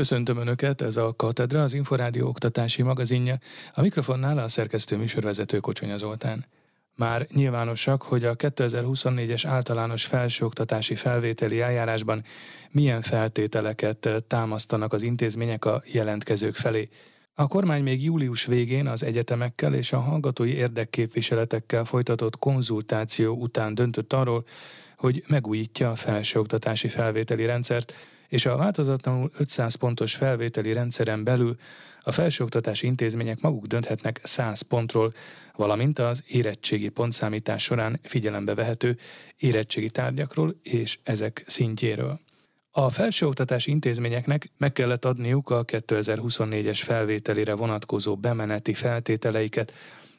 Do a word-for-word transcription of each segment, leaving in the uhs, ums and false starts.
Köszöntöm Önöket, ez a Katedra, az Inforádió oktatási magazinja, a mikrofonnál a szerkesztő műsorvezető Kocsonya Zoltán. Már nyilvánosak, hogy a kétezer-huszonnégyes általános felsőoktatási felvételi eljárásban milyen feltételeket támasztanak az intézmények a jelentkezők felé. A kormány még július végén az egyetemekkel és a hallgatói érdekképviseletekkel folytatott konzultáció után döntött arról, hogy megújítja a felsőoktatási felvételi rendszert, és a változatlanul ötszáz pontos felvételi rendszeren belül a felsőoktatási intézmények maguk dönthetnek száz pontról, valamint az érettségi pontszámítás során figyelembe vehető érettségi tárgyakról és ezek szintjéről. A felsőoktatási intézményeknek meg kellett adniuk a kétezer-huszonnégyes felvételire vonatkozó bemeneti feltételeiket,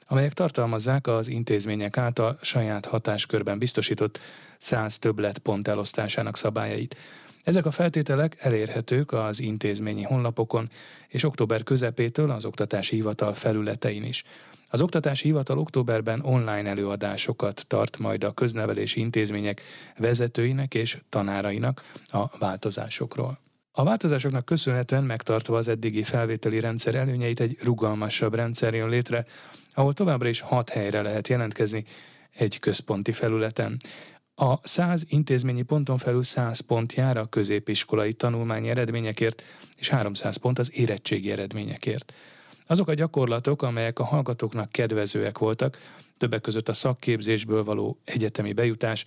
amelyek tartalmazzák az intézmények által saját hatáskörben biztosított száz többletpont elosztásának szabályait. Ezek a feltételek elérhetők az intézményi honlapokon, és október közepétől az Oktatási Hivatal felületein is. Az Oktatási Hivatal októberben online előadásokat tart majd a köznevelési intézmények vezetőinek és tanárainak a változásokról. A változásoknak köszönhetően megtartva az eddigi felvételi rendszer előnyeit egy rugalmasabb rendszer jön létre, ahol továbbra is hat helyre lehet jelentkezni egy központi felületen. A száz intézményi ponton felül száz pont jár a középiskolai tanulmányi eredményekért, és háromszáz pont az érettségi eredményekért. Azok a gyakorlatok, amelyek a hallgatóknak kedvezőek voltak, többek között a szakképzésből való egyetemi bejutás,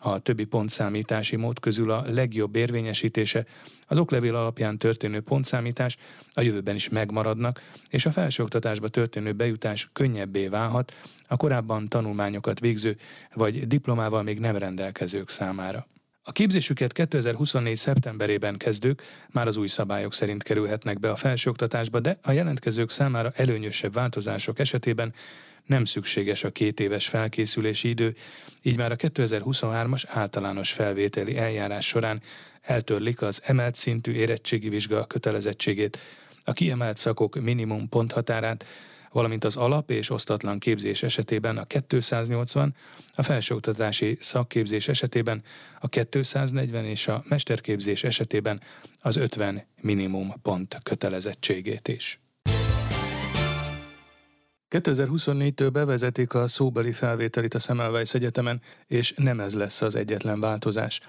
a többi pontszámítási mód közül a legjobb érvényesítése, az oklevél alapján történő pontszámítás a jövőben is megmaradnak, és a felsőoktatásba történő bejutás könnyebbé válhat a korábban tanulmányokat végző vagy diplomával még nem rendelkezők számára. A képzésüket kétezer-huszonnégy. szeptemberében kezdők már az új szabályok szerint kerülhetnek be a felsőoktatásba, de a jelentkezők számára előnyösebb változások esetében nem szükséges a két éves felkészülési idő, így már a kétezer-huszonhármas általános felvételi eljárás során eltörlik az emelt szintű érettségi vizsga kötelezettségét, a kiemelt szakok minimum ponthatárát, valamint az alap- és osztatlan képzés esetében a kétszáznyolcvan, a felsőoktatási szakképzés esetében a kétszáznegyven és a mesterképzés esetében az ötven minimum pont kötelezettségét is. kétezer-huszonnégytől bevezetik a szóbeli felvételit a Semmelweis Egyetemen, és nem ez lesz az egyetlen változás.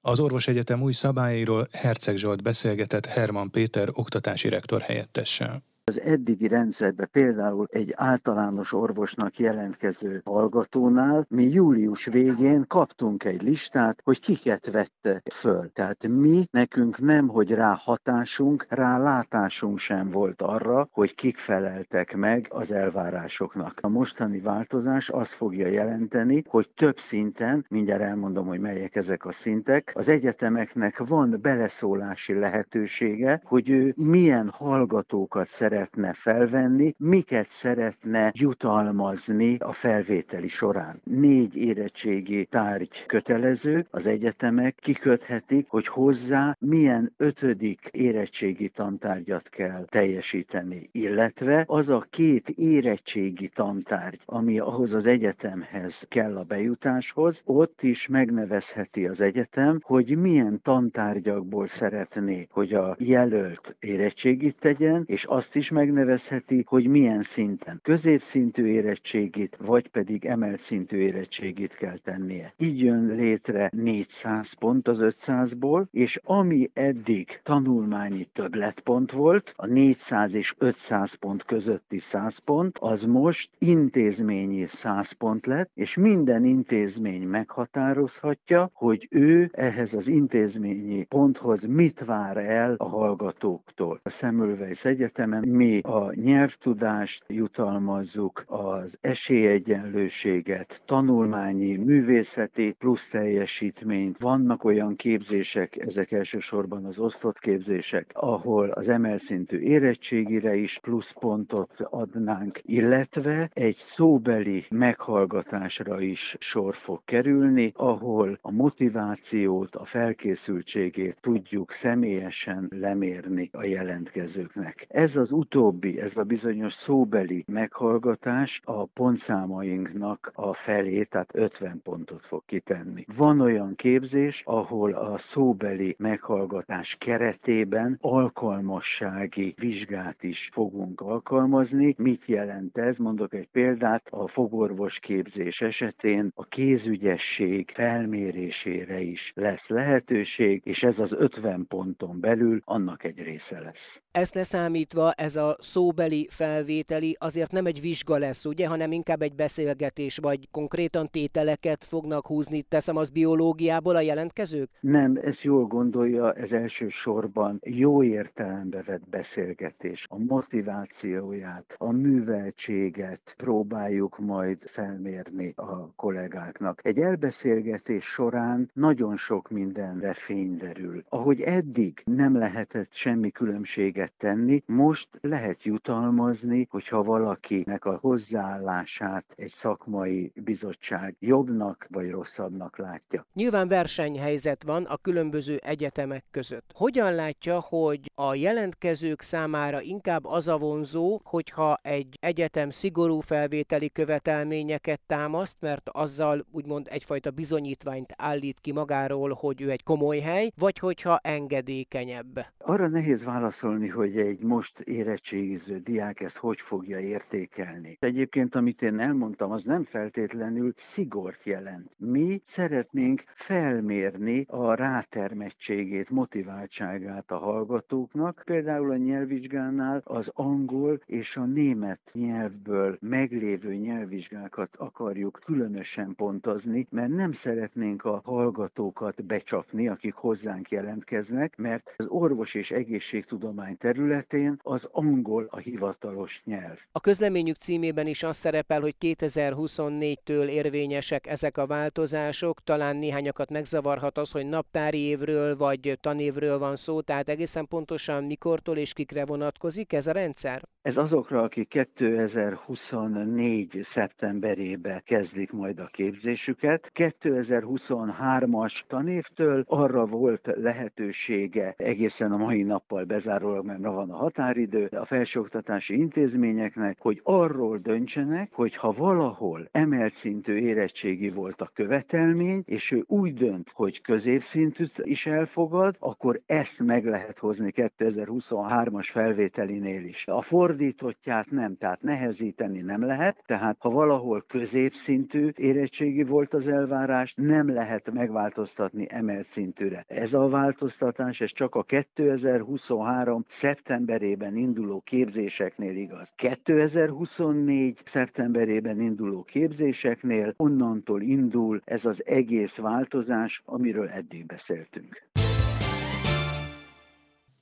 Az orvosegyetem új szabályairól Herceg Zsolt beszélgetett Herman Péter oktatási rektor helyettessel. Az eddigi rendszerben például egy általános orvosnak jelentkező hallgatónál mi július végén kaptunk egy listát, hogy kiket vettek föl. Tehát mi, nekünk nem, hogy rá hatásunk, rá látásunk sem volt arra, hogy kik feleltek meg az elvárásoknak. A mostani változás azt fogja jelenteni, hogy több szinten, mindjárt elmondom, hogy melyek ezek a szintek, az egyetemeknek van beleszólási lehetősége, hogy ő milyen hallgatókat szeretne szeretne felvenni, miket szeretne jutalmazni a felvételi során. Négy érettségi tárgy kötelező, az egyetemek kiköthetik, hogy hozzá milyen ötödik érettségi tantárgyat kell teljesíteni, illetve az a két érettségi tantárgy, ami ahhoz az egyetemhez kell a bejutáshoz, ott is megnevezheti az egyetem, hogy milyen tantárgyakból szeretné, hogy a jelölt érettségit tegyen, és azt is megnevezheti, hogy milyen szinten. Középszintű érettségit, vagy pedig emelt szintű érettségit kell tennie. Így jön létre négyszáz pont az ötszázból, és ami eddig tanulmányi többletpont volt, a négyszáz és ötszáz pont közötti száz pont, az most intézményi száz pont lett, és minden intézmény meghatározhatja, hogy ő ehhez az intézményi ponthoz mit vár el a hallgatóktól. A Semmelweis Egyetemen mi a nyelvtudást jutalmazzuk, az esélyegyenlőséget, tanulmányi, művészeti plusz teljesítményt. Vannak olyan képzések, ezek elsősorban az osztott képzések, ahol az emelt szintű érettségire is plusz pontot adnánk, illetve egy szóbeli meghallgatásra is sor fog kerülni, ahol a motivációt, a felkészültségét tudjuk személyesen lemérni a jelentkezőknek. Ez az utóbbi, ez a bizonyos szóbeli meghallgatás a pontszámainknak a felé, tehát ötven pontot fog kitenni. Van olyan képzés, ahol a szóbeli meghallgatás keretében alkalmassági vizsgát is fogunk alkalmazni. Mit jelent ez? Mondok egy példát, a fogorvos képzés esetén a kézügyesség felmérésére is lesz lehetőség, és ez az ötven ponton belül annak egy része lesz. Ezt leszámítva ez a szóbeli felvételi azért nem egy vizsga lesz, ugye, hanem inkább egy beszélgetés, vagy konkrétan tételeket fognak húzni, teszem az biológiából a jelentkezők? Nem, ezt jól gondolja, ez elsősorban jó értelembe vett beszélgetés. A motivációját, a műveltséget próbáljuk majd felmérni a kollégáknak. Egy elbeszélgetés során nagyon sok mindenre fény derül. Ahogy eddig nem lehetett semmi különbséget tenni, most lehet jutalmazni, hogyha valakinek a hozzáállását egy szakmai bizottság jobbnak vagy rosszabbnak látja. Nyilván versenyhelyzet van a különböző egyetemek között. Hogyan látja, hogy a jelentkezők számára inkább az a vonzó, hogyha egy egyetem szigorú felvételi követelményeket támaszt, mert azzal úgymond egyfajta bizonyítványt állít ki magáról, hogy ő egy komoly hely, vagy hogyha engedékenyebb? Arra nehéz válaszolni, hogy egy most érettségiző diák ezt hogy fogja értékelni. Egyébként, amit én elmondtam, az nem feltétlenül szigort jelent. Mi szeretnénk felmérni a rátermettségét, motiváltságát a hallgatóknak. Például a nyelvvizsgánál az angol és a német nyelvből meglévő nyelvvizsgákat akarjuk különösen pontozni, mert nem szeretnénk a hallgatókat becsapni, akik hozzánk jelentkeznek, mert az orvos és egészségtudomány területén az angol a hivatalos nyelv. A közleményük címében is az szerepel, hogy kétezer-huszonnégytől érvényesek ezek a változások. Talán néhányakat megzavarhat az, hogy naptári évről vagy tanévről van szó, tehát egészen pontosan mikortól és kikre vonatkozik ez a rendszer? Ez azokra, akik kétezer-huszonnégy szeptemberébe kezdik majd a képzésüket. kétezer-huszonhármas tanévtől arra volt lehetősége egészen a mai nappal bezárólag, mert van a határidő a felsőoktatási intézményeknek, hogy arról döntsenek, hogy ha valahol emelt szintű érettségi volt a követelmény, és ő úgy dönt, hogy középszintűt is elfogad, akkor ezt meg lehet hozni kétezer-huszonhármas felvételinél is. A fordítottját nem, tehát nehezíteni nem lehet, tehát ha valahol középszintű érettségi volt az elvárás, nem lehet megváltoztatni emelt szintűre. Ez a változtatás, ez csak a kétezer-huszonhárom szeptemberében induló képzéseknél igaz. kétezer-huszonnégy szeptemberében induló képzéseknél onnantól indul ez az egész változás, amiről eddig beszéltünk.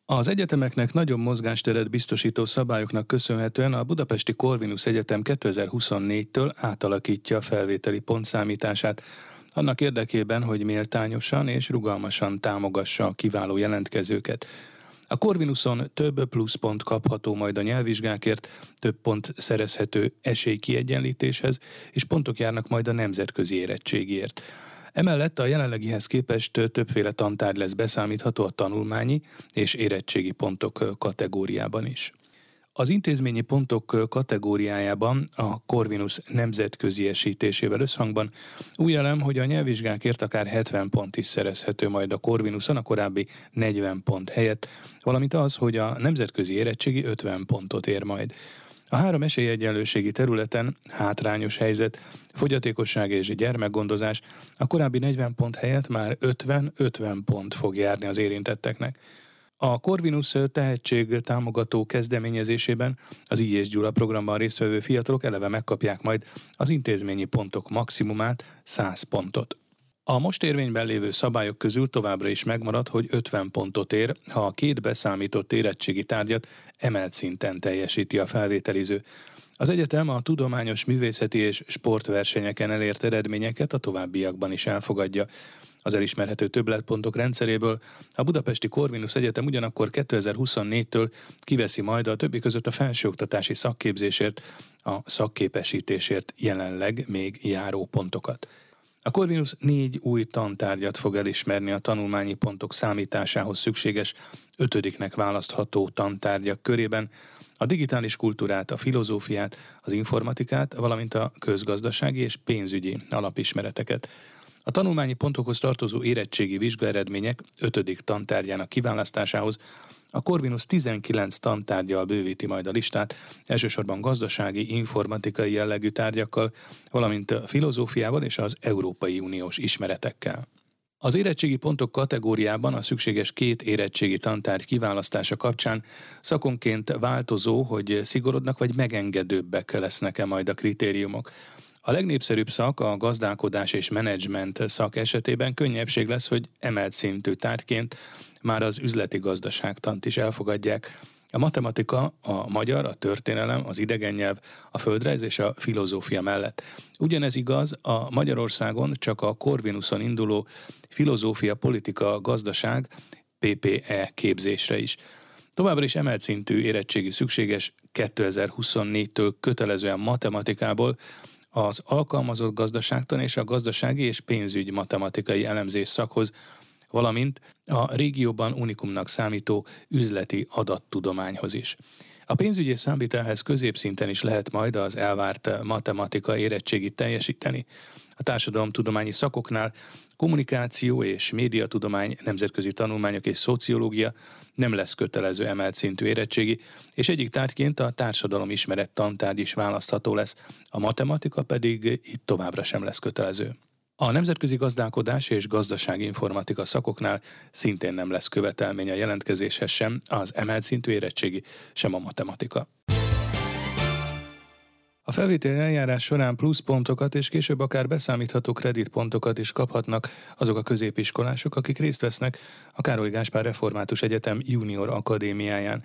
Az egyetemeknek nagyobb mozgásteret biztosító szabályoknak köszönhetően a Budapesti Corvinus Egyetem kétezer-huszonnégytől átalakítja a felvételi pontszámítását, annak érdekében, hogy méltányosan és rugalmasan támogassa a kiváló jelentkezőket. A Corvinuson több pluszpont kapható majd a nyelvvizsgákért, több pont szerezhető esélykiegyenlítéshez, és pontok járnak majd a nemzetközi érettségiért. Emellett a jelenlegihez képest többféle tantárgy lesz beszámítható a tanulmányi és érettségi pontok kategóriában is. Az intézményi pontok kategóriájában a Corvinus nemzetközi esítésével összhangban új elem, hogy a nyelvvizsgákért akár hetven pont is szerezhető majd a Corvinuson a korábbi negyven pont helyett, valamint az, hogy a nemzetközi érettségi ötven pontot ér majd. A három esélyegyenlőségi területen hátrányos helyzet, fogyatékosság és gyermekgondozás a korábbi negyven pont helyett már ötven-ötven pont fog járni az érintetteknek. A Corvinus tehetség támogató kezdeményezésében az I S. Gyula programban résztvevő fiatalok eleve megkapják majd az intézményi pontok maximumát, száz pontot. A most érvényben lévő szabályok közül továbbra is megmarad, hogy ötven pontot ér, ha a két beszámított érettségi tárgyat emelt szinten teljesíti a felvételiző. Az egyetem a tudományos, művészeti és sportversenyeken elért eredményeket a továbbiakban is elfogadja. Az elismerhető többletpontok rendszeréből a Budapesti Corvinus Egyetem ugyanakkor kétezer-huszonnégytől kiveszi majd a többi között a felsőoktatási szakképzésért, a szakképesítésért jelenleg még járó pontokat. A Corvinus négy új tantárgyat fog elismerni a tanulmányi pontok számításához szükséges ötödiknek választható tantárgyak körében, a digitális kultúrát, a filozófiát, az informatikát, valamint a közgazdasági és pénzügyi alapismereteket. A tanulmányi pontokhoz tartozó érettségi vizsgaeredmények ötödik tantárgyának kiválasztásához a Corvinus tizenkilenc tantárgyal bővíti majd a listát, elsősorban gazdasági, informatikai jellegű tárgyakkal, valamint a filozófiával és az Európai Uniós ismeretekkel. Az érettségi pontok kategóriában a szükséges két érettségi tantárgy kiválasztása kapcsán szakonként változó, hogy szigorodnak vagy megengedőbbek lesznek-e majd a kritériumok. A legnépszerűbb szak, a gazdálkodás és menedzsment szak esetében könnyebbség lesz, hogy emelt szintű tárgyként már az üzleti gazdaságtant is elfogadják. A matematika, a magyar, a történelem, az idegennyelv, a földrajz és a filozófia mellett. Ugyanez igaz a Magyarországon csak a Corvinuson induló filozófia, politika, gazdaság P P E képzésre is. Továbbra is emelt szintű érettségi szükséges kétezer-huszonnégytől kötelezően matematikából, az alkalmazott gazdaságtan és a gazdasági és pénzügy matematikai elemzés szakhoz, valamint a régióban unikumnak számító üzleti adattudományhoz is. A pénzügyi számvitelhez középszinten is lehet majd az elvárt matematika érettségit teljesíteni. A társadalomtudományi szakoknál kommunikáció és médiatudomány, nemzetközi tanulmányok és szociológia nem lesz kötelező emelt szintű érettségi, és egyik tárgyként a társadalomismeret tantárgy is választható lesz, a matematika pedig itt továbbra sem lesz kötelező. A nemzetközi gazdálkodás és gazdaságinformatika szakoknál szintén nem lesz követelmény a jelentkezéshez sem az emelt szintű érettségi, sem a matematika. A felvételi eljárás során pluszpontokat és később akár beszámítható kreditpontokat is kaphatnak azok a középiskolások, akik részt vesznek a Károli Gáspár Református Egyetem junior akadémiáján.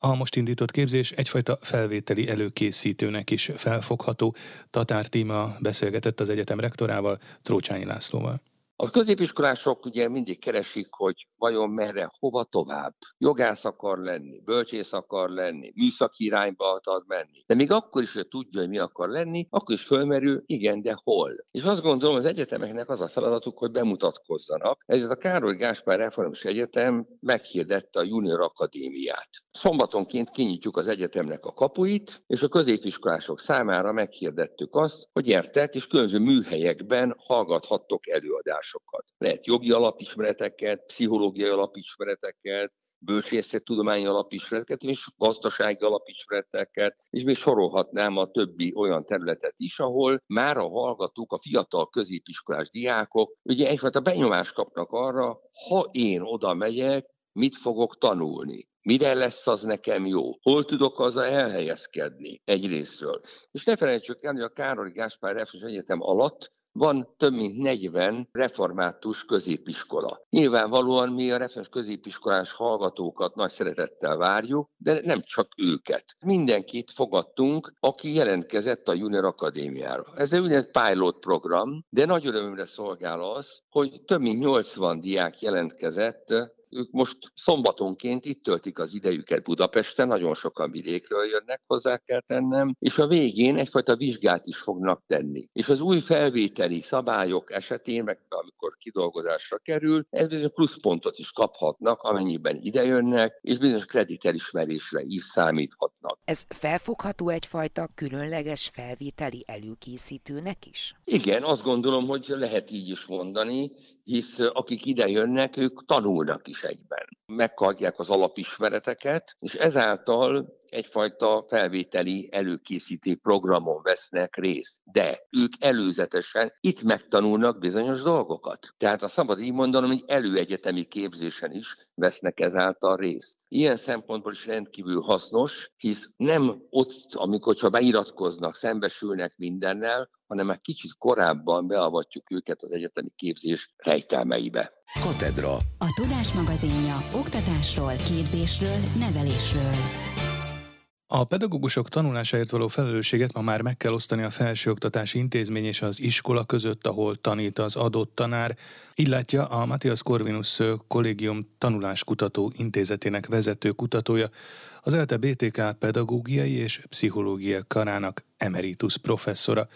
A most indított képzés egyfajta felvételi előkészítőnek is felfogható. Tatár Tímea beszélgetett az egyetem rektorával, Trócsányi Lászlóval. A középiskolások ugye mindig keresik, hogy vajon merre, hova tovább. Jogász akar lenni, bölcsész akar lenni, műszaki irányba akar menni. De még akkor is, hogy tudja, hogy mi akar lenni, akkor is fölmerül, igen, de hol. És azt gondolom, az egyetemeknek az a feladatuk, hogy bemutatkozzanak. Ezért a Károli Gáspár Református Egyetem meghirdette a Junior Akadémiát. Szombatonként kinyitjuk az egyetemnek a kapuit, és a középiskolások számára meghirdettük azt, hogy gyertek, és különböző műhelyekben hallgathattok előadásokat. Lehet jogi alapismereteket, pszichológiai alapismereteket, bölcsészettudományi alapismereteket, és gazdasági alapismereteket, és még sorolhatnám a többi olyan területet is, ahol már a hallgatók, a fiatal középiskolás diákok, ugye egyfajta benyomást kapnak arra, ha én oda megyek, mit fogok tanulni. Mire lesz az nekem jó? Hol tudok azzal elhelyezkedni egyrésztről? És ne felejtsük el, hogy a Károli Gáspár Református Egyetem alatt van több mint negyven református középiskola. Nyilvánvalóan mi a református középiskolás hallgatókat nagy szeretettel várjuk, de nem csak őket. Mindenkit fogadtunk, aki jelentkezett a Junior Akadémiára. Ez egy úgynevezett pilot program, de nagy örömömre szolgál az, hogy több mint nyolcvan diák jelentkezett. Ők most szombatonként itt töltik az idejüket Budapesten, nagyon sokan vidékről jönnek, hozzá kell tennem, és a végén egyfajta vizsgát is fognak tenni. És az új felvételi szabályok esetén, meg amikor kidolgozásra kerül, ez bizonyos pluszpontot is kaphatnak, amennyiben idejönnek, és bizonyos kredit elismerésre is számíthatnak. Ez felfogható egyfajta különleges felvételi előkészítőnek is? Igen, azt gondolom, hogy lehet így is mondani, hisz akik ide jönnek, ők tanulnak is egyben. Megkapják az alapismereteket, és ezáltal egyfajta felvételi előkészítő programon vesznek részt. De ők előzetesen itt megtanulnak bizonyos dolgokat. Tehát a szabad így mondanom, hogy előegyetemi képzésen is vesznek ezáltal részt. Ilyen szempontból is rendkívül hasznos, hisz nem ott, amikor csak beiratkoznak, szembesülnek mindennel, hanem már kicsit korábban beavatjuk őket az egyetemi képzés rejtelmeibe. Katedra. A Tudás magazinja oktatásról, képzésről, nevelésről. A pedagógusok tanulásáért való felelősséget ma már meg kell osztani a felsőoktatási intézmény és az iskola között, ahol tanít az adott tanár. Így látja a Mathias Corvinus Kollégium tanuláskutató intézetének vezető kutatója, az ELTE bé té ká pedagógiai és pszichológia karának emeritus professzora.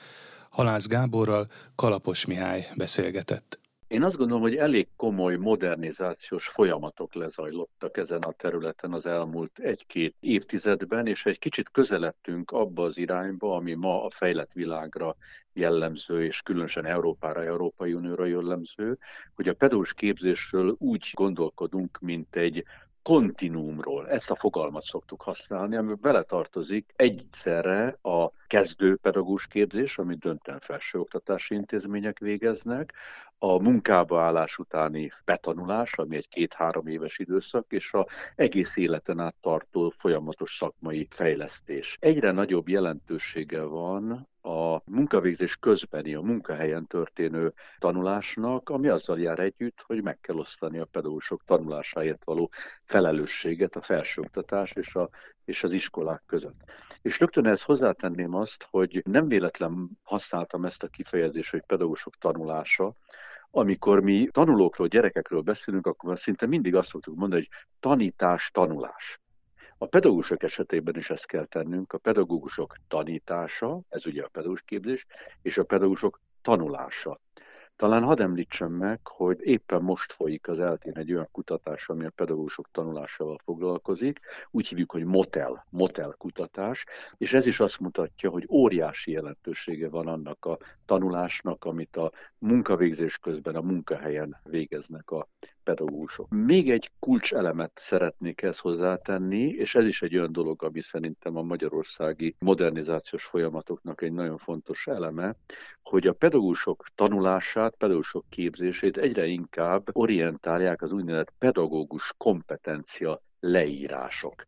Halász Gáborral Kalapos Mihály beszélgetett. Én azt gondolom, hogy elég komoly modernizációs folyamatok lezajlottak ezen a területen az elmúlt egy-két évtizedben, és egy kicsit közeledtünk abba az irányba, ami ma a fejlett világra jellemző, és különösen Európára, Európai Unióra jellemző, hogy a pedagógus képzésről úgy gondolkodunk, mint egy kontinuumról. Ezt a fogalmat szoktuk használni, ami beletartozik egyszerre a kezdő pedagógus képzés, amit döntően felsőoktatási intézmények végeznek, a munkába állás utáni betanulás, ami egy két-három éves időszak, és az egész életen át tartó folyamatos szakmai fejlesztés. Egyre nagyobb jelentősége van a munkavégzés közbeni, a munkahelyen történő tanulásnak, ami azzal jár együtt, hogy meg kell osztani a pedagógusok tanulásáért való felelősséget a felsőoktatás és, a, és az iskolák között. És rögtön ezt hozzátenném azt, hogy nem véletlen használtam ezt a kifejezést, hogy pedagógusok tanulása. Amikor mi tanulókról, gyerekekről beszélünk, akkor szinte mindig azt szoktuk mondani, hogy tanítás, tanulás. A pedagógusok esetében is ezt kell tennünk, a pedagógusok tanítása, ez ugye a pedagógus képzés, és a pedagógusok tanulása. Talán hadd említsem meg, hogy éppen most folyik az eltén egy olyan kutatás, ami a pedagógusok tanulásával foglalkozik, úgy hívjuk, hogy motel, motel kutatás, és ez is azt mutatja, hogy óriási jelentősége van annak a tanulásnak, amit a munkavégzés közben, a munkahelyen végeznek a pedagógusok. Még egy kulcselemet szeretnék ezt hozzátenni, és ez is egy olyan dolog, ami szerintem a magyarországi modernizációs folyamatoknak egy nagyon fontos eleme, hogy a pedagógusok tanulását, pedagógusok képzését egyre inkább orientálják az úgynevezett pedagógus kompetencia leírások.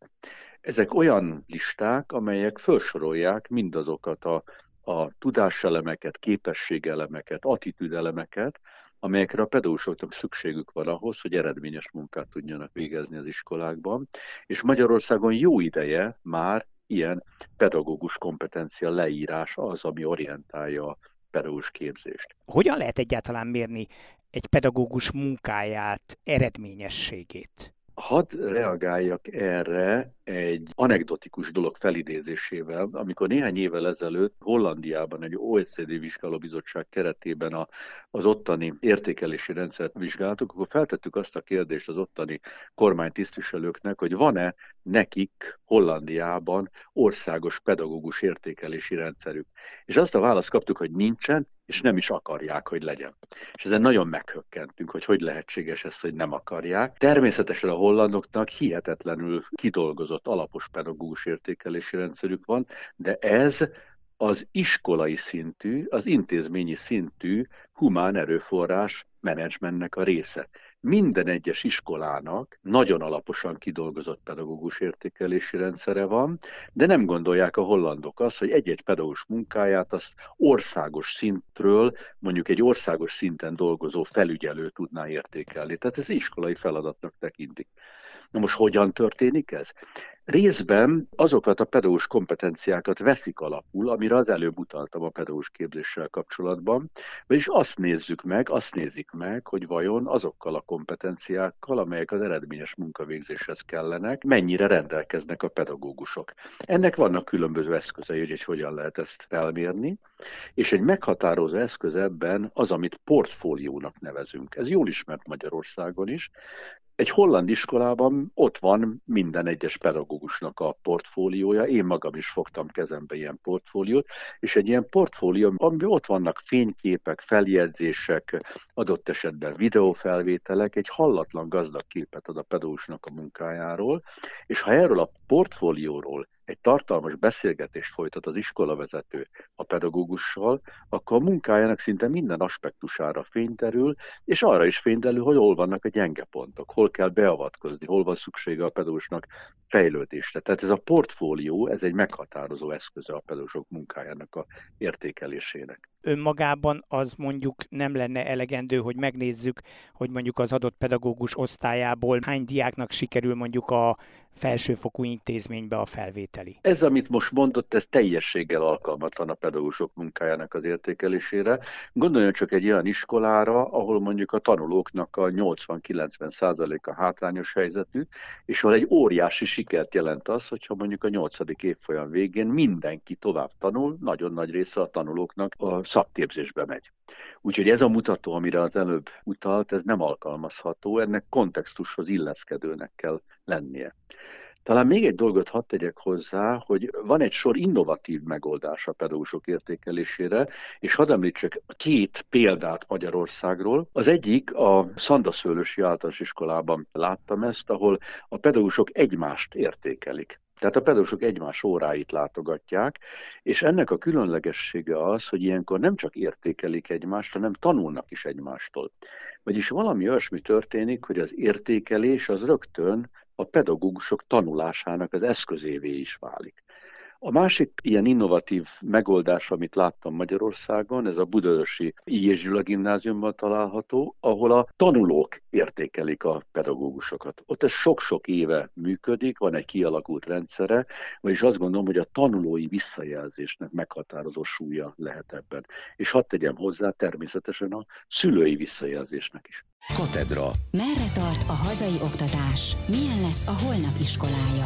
Ezek olyan listák, amelyek felsorolják mindazokat a, a tudáselemeket, képességelemeket, attitűdelemeket, amelyekre a pedagógusoknak szükségük van ahhoz, hogy eredményes munkát tudjanak végezni az iskolákban, és Magyarországon jó ideje már ilyen pedagógus kompetencia leírás az, ami orientálja a pedagógus képzést. Hogyan lehet egyáltalán mérni egy pedagógus munkáját, eredményességét? Hadd reagáljak erre egy anekdotikus dolog felidézésével, amikor néhány évvel ezelőtt Hollandiában egy o e cé dé vizsgálóbizottság keretében a, az ottani értékelési rendszert vizsgáltuk, akkor feltettük azt a kérdést az ottani kormánytisztviselőknek, hogy van-e nekik Hollandiában országos pedagógus értékelési rendszerük. És azt a választ kaptuk, hogy nincsen, és nem is akarják, hogy legyen. És ezen nagyon meghökkentünk, hogy hogy lehetséges ez, hogy nem akarják. Természetesen a hollandoknak hihetetlenül kidolgozott alapos pedagógus értékelési rendszerük van, de ez az iskolai szintű, az intézményi szintű humán erőforrás menedzsmentnek a része. Minden egyes iskolának nagyon alaposan kidolgozott pedagógus értékelési rendszere van, de nem gondolják a hollandok azt, hogy egy-egy pedagógus munkáját azt országos szintről, mondjuk egy országos szinten dolgozó felügyelő tudná értékelni. Tehát ez iskolai feladatnak tekintik. Na most hogyan történik ez? Részben azokat a pedagógus kompetenciákat veszik alapul, amire az előbb utaltam a pedagógus képzéssel kapcsolatban, vagyis azt nézzük meg, azt nézik meg, hogy vajon azokkal a kompetenciákkal, amelyek az eredményes munkavégzéshez kellenek, mennyire rendelkeznek a pedagógusok. Ennek vannak különböző eszközei, hogy hogyan lehet ezt felmérni, és egy meghatározó eszköz ebben az, amit portfóliónak nevezünk. Ez jól ismert Magyarországon is. Egy holland iskolában ott van minden egyes pedagógusnak a portfóliója, én magam is fogtam kezembe ilyen portfóliót, és egy ilyen portfólió, amiben ott vannak fényképek, feljegyzések, adott esetben videófelvételek, egy hallatlan gazdag képet ad a pedagógusnak a munkájáról, és ha erről a portfólióról egy tartalmas beszélgetést folytat az iskolavezető a pedagógussal, akkor a munkájának szinte minden aspektusára fényderül, és arra is fényderül, hogy hol vannak a gyenge pontok, hol kell beavatkozni, hol van szüksége a pedagógusnak fejlődésre. Tehát ez a portfólió, ez egy meghatározó eszköze a pedagógusok munkájának a értékelésének. Önmagában az mondjuk nem lenne elegendő, hogy megnézzük, hogy mondjuk az adott pedagógus osztályából hány diáknak sikerül mondjuk a felsőfokú intézménybe a felvételi. Ez, amit most mondott, ez teljességgel alkalmatlan a pedagógusok munkájának az értékelésére. Gondoljon csak egy olyan iskolára, ahol mondjuk a tanulóknak a nyolcvan-kilencven százaléka hátrányos helyzetű, és ahol egy óriási sikert jelent az, hogyha mondjuk a nyolcadik évfolyam végén mindenki tovább tanul, nagyon nagy része a tanulóknak a szakképzésbe megy. Úgyhogy ez a mutató, amire az előbb utalt, ez nem alkalmazható, ennek kontextushoz illeszkedőnek kell lennie. Talán még egy dolgot hadd tegyek hozzá, hogy van egy sor innovatív megoldás a pedagógusok értékelésére, és hadd említsek két példát Magyarországról. Az egyik a Szandaszőlősi általános iskolában láttam ezt, ahol a pedagógusok egymást értékelik. Tehát a pedagógusok egymás óráit látogatják, és ennek a különlegessége az, hogy ilyenkor nem csak értékelik egymást, hanem tanulnak is egymástól. Vagyis valami olyasmi történik, hogy az értékelés az rögtön a pedagógusok tanulásának az eszközévé is válik. A másik ilyen innovatív megoldás, amit láttam Magyarországon, ez a Budaörsi I S Gyula gimnáziumban található, ahol a tanulók értékelik a pedagógusokat. Ott ez sok-sok éve működik, van egy kialakult rendszere, vagyis azt gondolom, hogy a tanulói visszajelzésnek meghatározó súlya lehet ebben. És hadd tegyem hozzá természetesen a szülői visszajelzésnek is. Katedra. Merre tart a hazai oktatás? Milyen lesz a holnap iskolája?